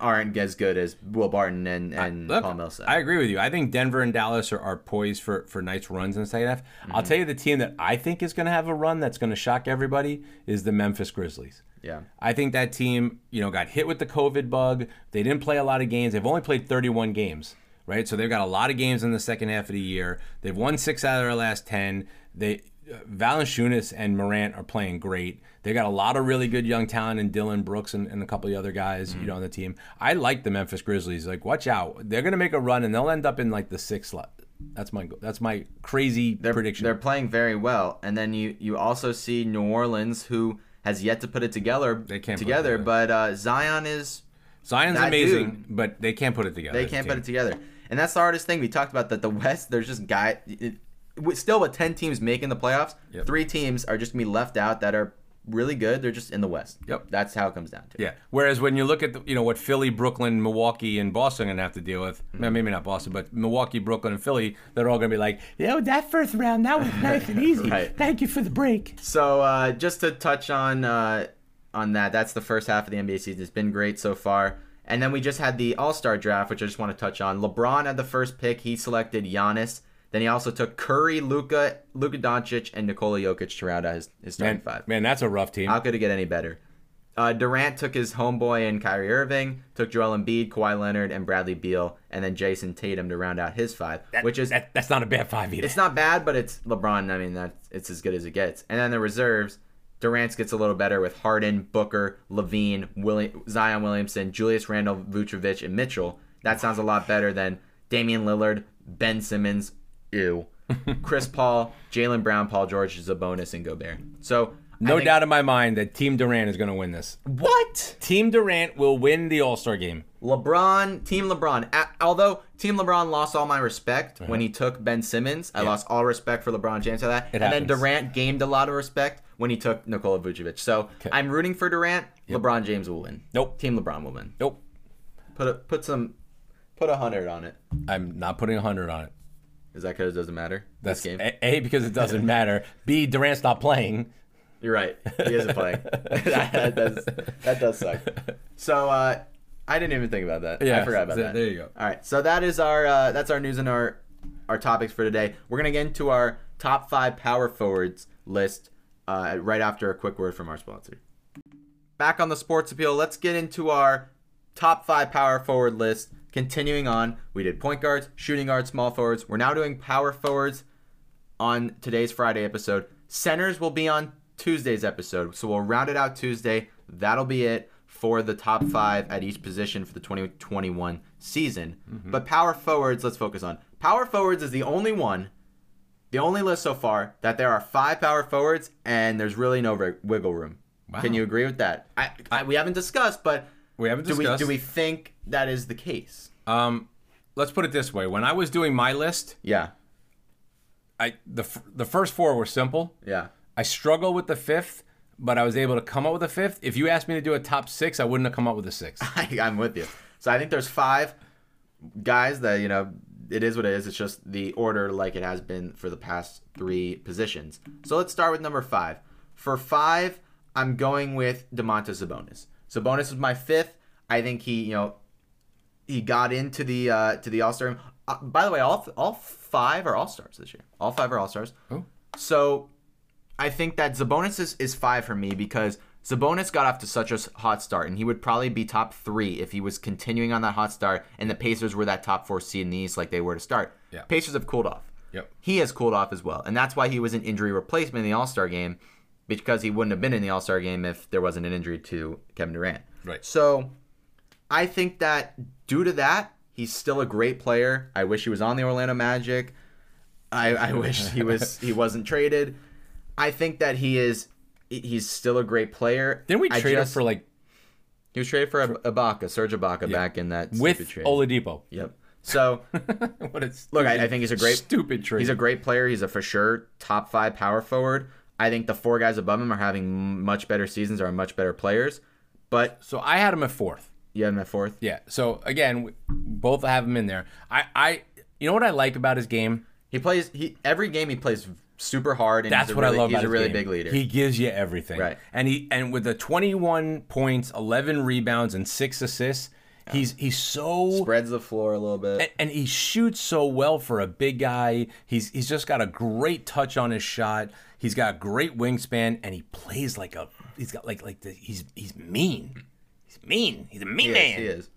aren't as good as Will Barton and, and I, look, Paul Millsap. I agree with you. I think Denver and Dallas are, are poised for, for nice runs in the second half. Mm-hmm. I'll tell you the team that I think is going to have a run that's going to shock everybody is the Memphis Grizzlies. Yeah, I think that team, you know, got hit with the COVID bug. They didn't play a lot of games. They've only played thirty-one games, right? So they've got a lot of games in the second half of the year. They've won six out of their last ten. They Valanciunas and Morant are playing great. They got a lot of really good young talent in Dylan Brooks and, and a couple of the other guys, mm-hmm. you know, on the team. I like the Memphis Grizzlies. Like, watch out. They're going to make a run, and they'll end up in, like, the sixth slot. That's my that's my crazy they're, prediction. They're playing very well. And then you, you also see New Orleans, who has yet to put it together. They can't together, put it together. But uh, Zion is Zion's amazing, dude. But they can't put it together. They can't put it together. And that's the hardest thing. We talked about that the West, there's just guys – still with ten teams making the playoffs, yep. three teams are just going to be left out that are – really good. They're just in the West. Yep. That's how it comes down to it. Yeah. Whereas when you look at the, you know, what Philly, Brooklyn, Milwaukee, and Boston are going to have to deal with, mm-hmm. maybe not Boston, but Milwaukee, Brooklyn, and Philly, they're all going to be like, you know, that first round, that was nice and easy. Right. Thank you for the break. So uh, just to touch on uh, on that, that's the first half of the N B A season. It's been great so far. And then we just had the All-Star draft, which I just want to touch on. LeBron had the first pick. He selected Giannis. Then he also took Curry, Luka, Luka Doncic, and Nikola Jokic to round out his, his starting man, five. Man, that's a rough team. How could it get any better? Uh, Durant took his homeboy and Kyrie Irving, took Joel Embiid, Kawhi Leonard, and Bradley Beal, and then Jason Tatum to round out his five. That, which is that, that's not a bad five either. It's not bad, but it's LeBron. I mean, that's it's as good as it gets. And then the reserves, Durant gets a little better with Harden, Booker, Levine, William, Zion Williamson, Julius Randle, Vucevic, and Mitchell. That sounds a lot better than Damian Lillard, Ben Simmons, ew. Chris Paul, Jaylen Brown, Paul George, Sabonis, and Gobert. So no think, doubt in my mind that Team Durant is going to win this. What? Team Durant will win the All-Star game. LeBron, Team LeBron. A- although Team LeBron lost all my respect uh-huh. when he took Ben Simmons. I yeah. lost all respect for LeBron James for that. It and happens. Then Durant gained a lot of respect when he took Nikola Vucevic. So okay. I'm rooting for Durant. Yep. LeBron James will win. Nope. Team LeBron will win. Nope. Put a, put some put a hundred on it. I'm not putting a hundred on it. Is that because it doesn't matter? That's this game? A, a, because it doesn't matter. B, Durant's not playing. You're right. He isn't playing. that, that, does, that does suck. So uh, I didn't even think about that. Yeah, I forgot about so, that. There you go. All right. So that is our uh, that's our news and our, our topics for today. We're going to get into our top five power forwards list uh, right after a quick word from our sponsor. Back on the Sports Appeal, let's get into our top five power forward list. Continuing on, we did point guards, shooting guards, small forwards. We're now doing power forwards on today's Friday episode. Centers will be on Tuesday's episode, so we'll round it out Tuesday. That'll be it for the top five at each position for the twenty twenty-one season. Mm-hmm. But power forwards, let's focus on. Power forwards is the only one, the only list so far, that there are five power forwards and there's really no r- wiggle room. Wow. Can you agree with that? I, I, we haven't discussed, but... We haven't discussed. Do we, do we think that is the case? Um, let's put it this way. When I was doing my list, yeah, I the the first four were simple. Yeah, I struggled with the fifth, but I was able to come up with a fifth. If you asked me to do a top six, I wouldn't have come up with a six. I, I'm with you. So I think there's five guys that, you know, it is what it is. It's just the order like it has been for the past three positions. So let's start with number five. For five, I'm going with Domantas Sabonis. Sabonis was my fifth. I think he, you know, he got into the uh, to the All-Star. Uh, by the way, all all five are All-Stars this year. All five are All-Stars. Oh. So I think that Sabonis is, is five for me because Sabonis got off to such a hot start, and he would probably be top three if he was continuing on that hot start and the Pacers were that top four seed in the East like they were to start. Yeah. Pacers have cooled off. Yep. He has cooled off as well, and that's why he was an injury replacement in the All-Star game. Because he wouldn't have been in the All-Star game if there wasn't an injury to Kevin Durant. Right. So I think that due to that, he's still a great player. I wish he was on the Orlando Magic. I, I wish he was he wasn't traded. I think that he is he's still a great player. Didn't we trade just, him for like he was traded for, for Ibaka, Serge Ibaka, yeah, back in that with stupid trade. Oladipo. Yep. So what a stupid, look, I, I think he's a great stupid trade. He's a great player. He's a for sure top five power forward. I think the four guys above him are having much better seasons, are much better players. But so I had him at fourth. You had him at fourth? Yeah. So, again, both have him in there. I, I you know what I like about his game? He plays he every game he plays super hard. And that's what really, I love about his game. He's a really big leader. He gives you everything. Right. And he and with the twenty-one points, eleven rebounds, and six assists, yeah. he's he's so... Spreads the floor a little bit. And, and he shoots so well for a big guy. He's He's just got a great touch on his shot. He's got a great wingspan, and he plays like a. He's got like like the, he's he's mean. He's mean. He's a mean he man. Is, he is.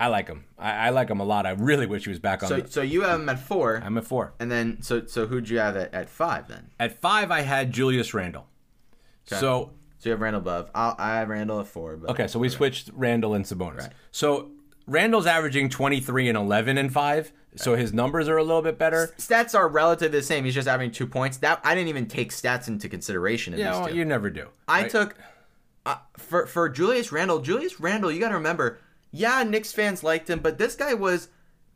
I like him. I, I like him a lot. I really wish he was back on. So, the, so you have him at four. I'm at four. And then, so so who'd you have at, at five then? At five, I had Julius Randle. Okay. So, so you have Randle above. I'll, I have Randle at four. But okay, so we switched Randle and Sabonis. Right. So Randle's averaging twenty-three and eleven and five. So his numbers are a little bit better. Stats are relatively the same. He's just averaging two points. That I didn't even take stats into consideration. In yeah, these well, two. You never do. I right? took uh, for for Julius Randle. Julius Randle, you got to remember. Yeah, Knicks fans liked him, but this guy was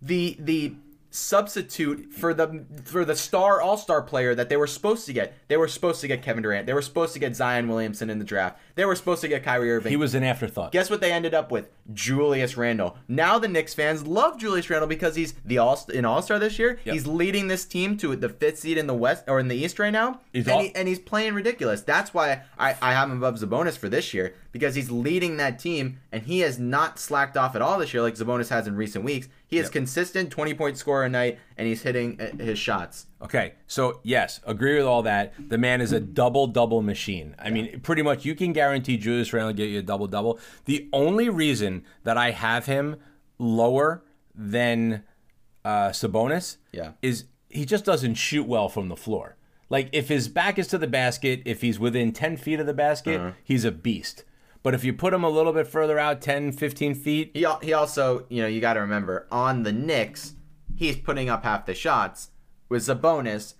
the the substitute for the for the star all-star player that they were supposed to get. They were supposed to get Kevin Durant. They were supposed to get Zion Williamson in the draft. They were supposed to get Kyrie Irving. He was an afterthought. Guess what they ended up with? Julius Randle. Now the Knicks fans love Julius Randle because he's the all an all-star this year. Yep. He's leading this team to the fifth seed in the West or in the East right now. He's and, all- he, and he's playing ridiculous. That's why I, I have him above Sabonis for this year, because he's leading that team and he has not slacked off at all this year like Sabonis has in recent weeks. He is yep. consistent, twenty-point scorer a night, and he's hitting his shots. Okay, so yes, agree with all that. The man is a double-double machine. I yeah. mean, pretty much you can guarantee Julius Randle will get you a double-double. The only reason that I have him lower than uh, Sabonis yeah. is he just doesn't shoot well from the floor. Like, if his back is to the basket, if he's within ten feet of the basket, uh-huh. he's a beast. But if you put him a little bit further out, ten, fifteen feet. He, he also, you know, you got to remember, on the Knicks, he's putting up half the shots. With Sabonis,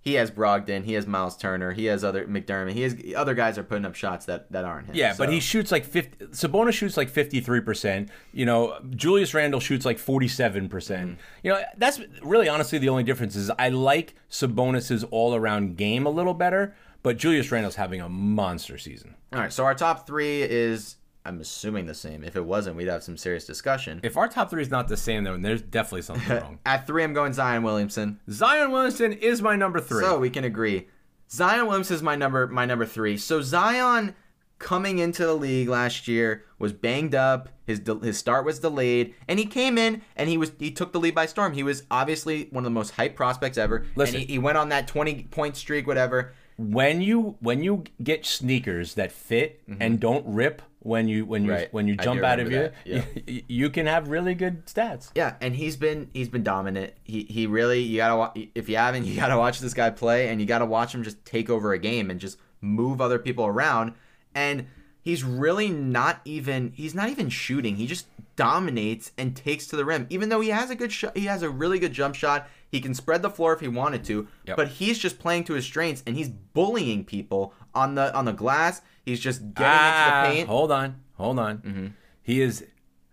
he has Brogdon, he has Miles Turner, he has other McDermott. He has other guys are putting up shots that, that aren't him. Yeah, so. But he shoots like fifty. Sabonis shoots like fifty-three percent. You know, Julius Randle shoots like forty-seven percent. Mm-hmm. You know, that's really honestly the only difference is I like Sabonis's all-around game a little better. But Julius Randle's having a monster season. All right, so our top three is, I'm assuming, the same. If it wasn't, we'd have some serious discussion. If our top three is not the same, though, there's definitely something wrong. At three, I'm going Zion Williamson. Zion Williamson is my number three. So we can agree. Zion Williamson is my number, my number three. So Zion, coming into the league last year, was banged up. His de- his start was delayed, and he came in and he was he took the lead by storm. He was obviously one of the most hyped prospects ever. Listen, and he, he went on that twenty-point streak, whatever. When you when you get sneakers that fit mm-hmm. and don't rip when you when you right. when you jump out of your yeah. you, you can have really good stats. Yeah, and he's been he's been dominant. He he really you gotta if you haven't you gotta watch this guy play, and you gotta watch him just take over a game and just move other people around. And he's really not even he's not even shooting. He just dominates and takes to the rim. Even though he has a good shot, he has a really good jump shot. He can spread the floor if he wanted to, yep. but he's just playing to his strengths, and he's bullying people on the on the glass. He's just getting ah, into the paint. Hold on, hold on. Mm-hmm. He is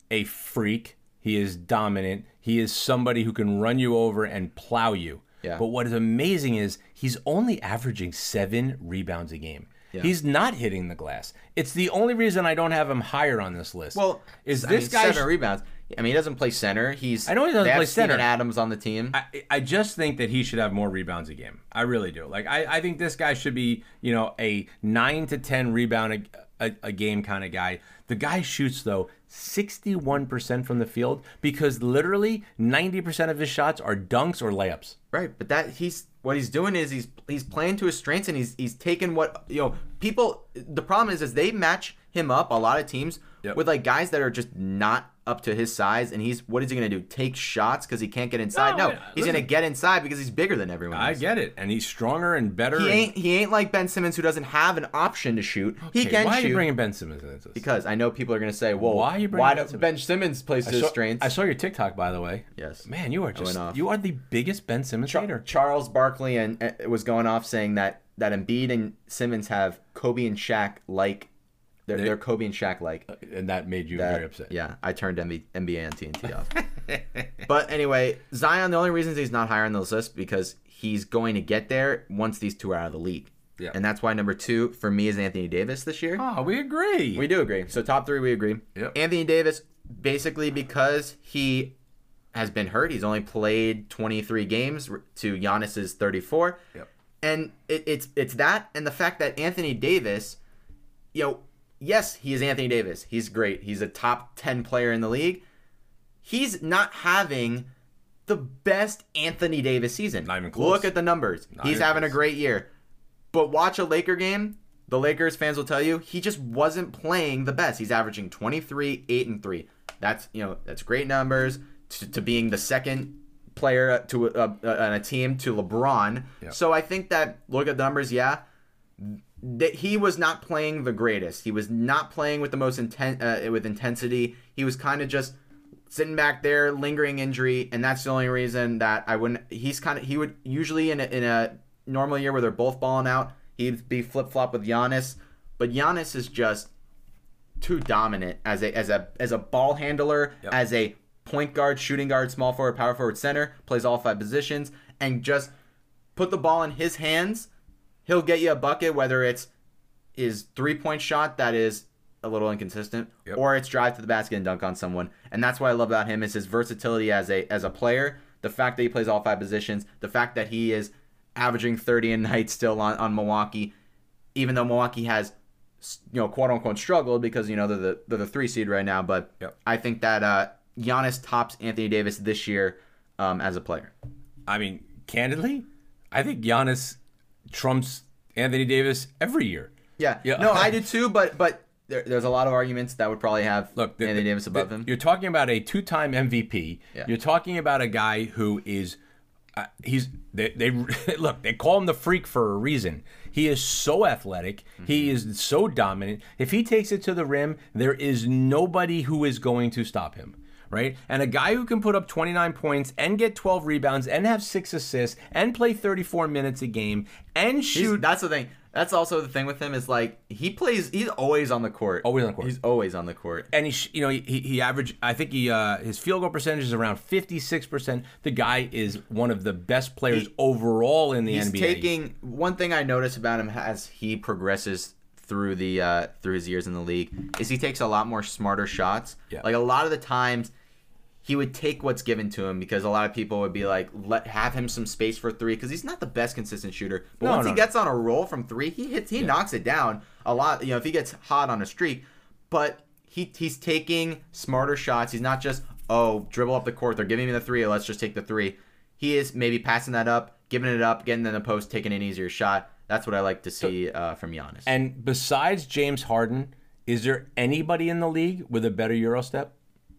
a freak. He is dominant. He is somebody who can run you over and plow you. Yeah. But what is amazing is he's only averaging seven rebounds a game. Yeah. He's not hitting the glass. It's the only reason I don't have him higher on this list. Well, is this guy seven rebounds? I mean, he doesn't play center. He's I know he doesn't play center. Steven Adams on the team. I, I just think that he should have more rebounds a game. I really do. Like I, I think this guy should be, you know, a nine to ten rebound a, a, a game kind of guy. The guy shoots though sixty-one percent from the field because literally ninety percent of his shots are dunks or layups. Right, but that he's. What he's doing is he's he's playing to his strengths, and he's he's taking what you know people. The problem is is they match him up a lot of teams yep. with like guys that are just not up to his size, and he's what is he gonna do? Take shots because he can't get inside? No, no he's listen, gonna get inside because he's bigger than everyone else. I get it, and he's stronger and better. He and, ain't he ain't like Ben Simmons who doesn't have an option to shoot. Okay, he can why shoot. Why are you bringing Ben Simmons into this? Because I know people are gonna say, "Well, why are you bringing why Ben, Simmons? Ben Simmons plays to his strengths?" I saw your TikTok, by the way. Yes, man, you are just you are the biggest Ben Simmons Char- hater. Charles Barkley. And it was going off saying that, that Embiid and Simmons have Kobe and Shaq like. They're, they're Kobe and Shaq like. And that made you that, very upset. Yeah, I turned N B A and T N T off. But anyway, Zion, the only reason he's not higher on this list because he's going to get there once these two are out of the league. Yeah. And that's why number two for me is Anthony Davis this year. Oh, we agree. We do agree. So top three, we agree. Yep. Anthony Davis, basically because he has been hurt. He's only played twenty-three games to Giannis's thirty-four. Yep. And it, it's it's that and the fact that Anthony Davis, you know, yes, he is Anthony Davis. He's great. He's a top ten player in the league. He's not having the best Anthony Davis season. Not even close. Look at the numbers. Not He's having close. a great year. But watch a Laker game. The Lakers fans will tell you he just wasn't playing the best. He's averaging twenty-three, eight, and three. That's, you know, that's great numbers to, to being the second player to a, a, a, a team to LeBron. Yep. So I think that, look at the numbers, yeah, that he was not playing the greatest. He was not playing with the most inten- uh, with intensity. He was kind of just sitting back there, lingering injury, and that's the only reason that I wouldn't. He's kind of he would usually in a, in a normal year where they're both balling out, he'd be flip flop with Giannis, but Giannis is just too dominant as a as a as a ball handler, yep. as a point guard, shooting guard, small forward, power forward, center, plays all five positions, and just put the ball in his hands. He'll get you a bucket, whether it's his three point shot that is a little inconsistent, yep. or it's drive to the basket and dunk on someone. And that's what I love about him is his versatility as a as a player, the fact that he plays all five positions, the fact that he is averaging thirty a night still on, on Milwaukee, even though Milwaukee has, you know, quote unquote struggled because, you know, they're the, they're the three seed right now. But yep. I think that uh, Giannis tops Anthony Davis this year um, as a player. I mean, candidly, I think Giannis trumps Anthony Davis every year. Yeah, yeah. No, I do too, but but. There, there's a lot of arguments that would probably have Look, the, Anthony Davis above the, him. You're talking about a two-time M V P. Yeah. You're talking about a guy who is uh, he's they, they look, they call him the freak for a reason. He is so athletic. Mm-hmm. He is so dominant. If he takes it to the rim, there is nobody who is going to stop him. Right? And a guy who can put up twenty-nine points and get twelve rebounds and have six assists and play thirty-four minutes a game and shoot. He's, that's the thing. That's also the thing with him is like he plays. He's always on the court. Always on the court. He's always on the court. And he, you know, he he averaged. I think he uh, his field goal percentage is around fifty-six percent. The guy is one of the best players he, overall in the he's N B A. He's taking one thing I notice about him as he progresses through the uh, through his years in the league is he takes a lot more smarter shots. Yeah. Like a lot of the times, he would take what's given to him because a lot of people would be like, let have him some space for three because he's not the best consistent shooter. But no, once no, he gets no. on a roll from three, he hits, he yeah. knocks it down a lot. You know, if he gets hot on a streak, but he he's taking smarter shots. He's not just, oh, dribble up the court. They're giving me the three. Let's just take the three. He is maybe passing that up, giving it up, getting in the post, taking an easier shot. That's what I like to see uh, from Giannis. And besides James Harden, is there anybody in the league with a better Euro step?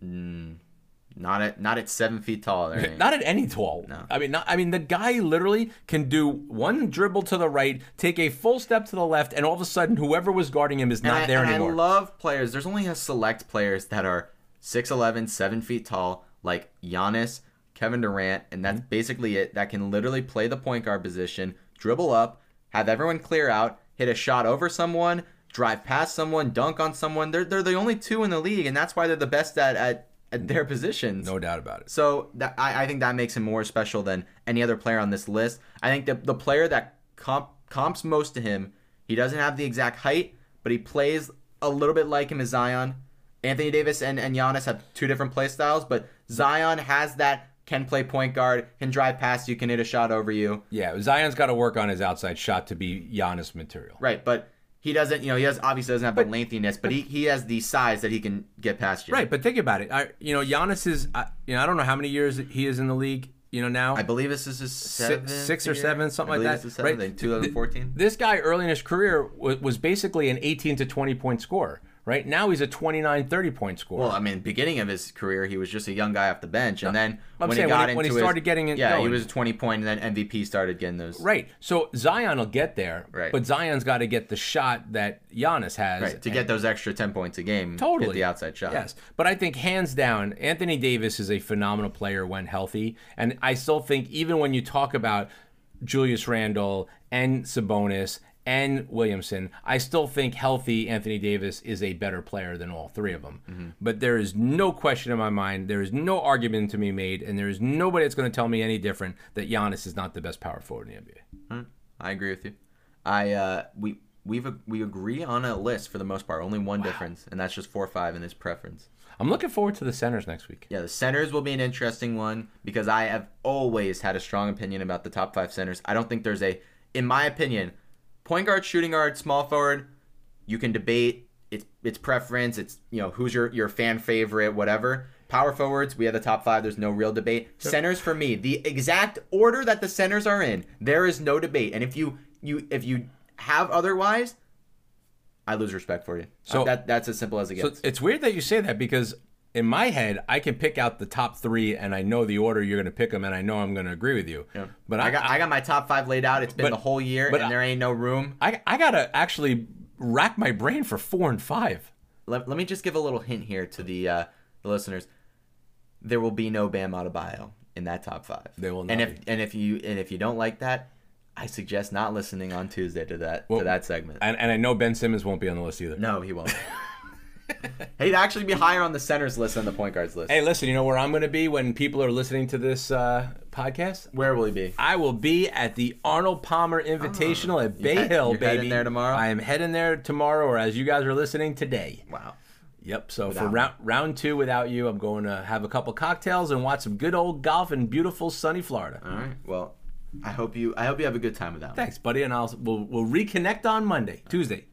Mm. Not at not at seven feet tall. There not at any tall. No. I mean, not, I mean, the guy literally can do one dribble to the right, take a full step to the left, and all of a sudden, whoever was guarding him is not and there I, and anymore. I love players. There's only a select players that are six eleven, seven feet tall, like Giannis, Kevin Durant, and that's mm-hmm. basically it. That can literally play the point guard position, dribble up, have everyone clear out, hit a shot over someone, drive past someone, dunk on someone. They're they're the only two in the league, and that's why they're the best at. at At their positions. No doubt about it. So that, I, I think that makes him more special than any other player on this list. I think the, the player that comp, comps most to him, he doesn't have the exact height, but he plays a little bit like him is Zion. Anthony Davis and, and Giannis have two different play styles, but Zion has that, can play point guard, can drive past you, can hit a shot over you. Yeah, Zion's got to work on his outside shot to be Giannis material. Right, but... He doesn't, you know, he has, obviously doesn't have the but, lengthiness, but he, he has the size that he can get past you. Right, but think about it. I, you know, Giannis is, I, you know, I don't know how many years he is in the league, you know, now. I believe this is his seventh Six, six or year? seven, something I like that. This is right? in twenty fourteen. This guy early in his career was, was basically an eighteen to twenty point scorer, right? Now he's a twenty-nine, thirty point scorer. Well, I mean, beginning of his career, he was just a young guy off the bench, and no. then I'm when saying, he got when he, into when he started his, getting in, yeah, going. He was a twenty point, and then M V P started getting those. Right. So Zion will get there, right. but Zion's got to get the shot that Giannis has right. to and, get those extra ten points a game. Totally, get the outside shot. Yes, but I think hands down, Anthony Davis is a phenomenal player when healthy, and I still think even when you talk about Julius Randle and Sabonis and Williamson, I still think healthy Anthony Davis is a better player than all three of them. Mm-hmm. But there is no question in my mind, there is no argument to be made, and there is nobody that's going to tell me any different that Giannis is not the best power forward in the N B A. Mm, I agree with you. I uh, we we've we agree on a list for the most part. Only one wow. difference, and that's just four or five in his preference. I'm looking forward to the centers next week. Yeah, the centers will be an interesting one because I have always had a strong opinion about the top five centers. I don't think there's a, in my opinion. Point guard, shooting guard, small forward, you can debate. It's it's preference. It's, you know, who's your, your fan favorite, whatever. Power forwards, we have the top five. There's no real debate. Sure. Centers for me, the exact order that the centers are in, there is no debate. And if you, you if you have otherwise, I lose respect for you. So uh, that that's as simple as it gets. So it's weird that you say that, because in my head, I can pick out the top three, and I know the order you're going to pick them, and I know I'm going to agree with you. Yeah. But I, I got I, I got my top five laid out. It's been but, the whole year, and I, there ain't no room. I I gotta actually rack my brain for four and five. Let, let me just give a little hint here to the uh, the listeners. There will be no Bam Adebayo in that top five. They will not. And if be. and if you and if you don't like that, I suggest not listening on Tuesday to that well, to that segment. And, and I know Ben Simmons won't be on the list either. No, he won't. He'd actually be higher on the centers list than the point guards list. Hey, listen, you know where I'm going to be when people are listening to this uh, podcast? Where will he be? I will be at the Arnold Palmer Invitational oh, at Bay you're Hill, you're baby. Heading there tomorrow? I am heading there tomorrow, or as you guys are listening, today. Wow. Yep, so without for round round two without you, I'm going to have a couple cocktails and watch some good old golf in beautiful sunny Florida. All right, well, I hope you I hope you have a good time with that. Thanks, buddy, and I'll we'll, we'll reconnect on Monday, Tuesday.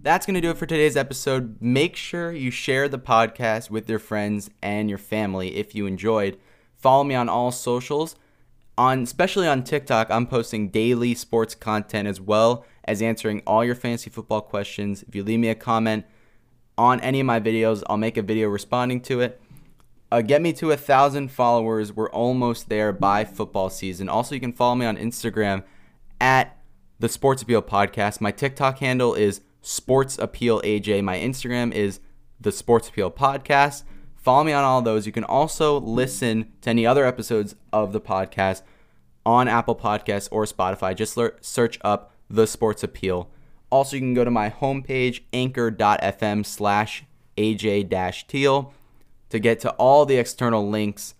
That's going to do it for today's episode. Make sure you share the podcast with your friends and your family if you enjoyed. Follow me on all socials, on especially on TikTok. I'm posting daily sports content as well as answering all your fantasy football questions. If you leave me a comment on any of my videos, I'll make a video responding to it. Uh, get me to one thousand followers. We're almost there by football season. Also, you can follow me on Instagram at the Sports Appeal Podcast. My TikTok handle is Sports Appeal A J. My Instagram is the Sports Appeal Podcast. Follow me on all those. You can also listen to any other episodes of the podcast on Apple Podcasts or Spotify. Just search up the Sports Appeal. Also, you can go to my homepage, anchor dot f m slash A J Teal, to get to all the external links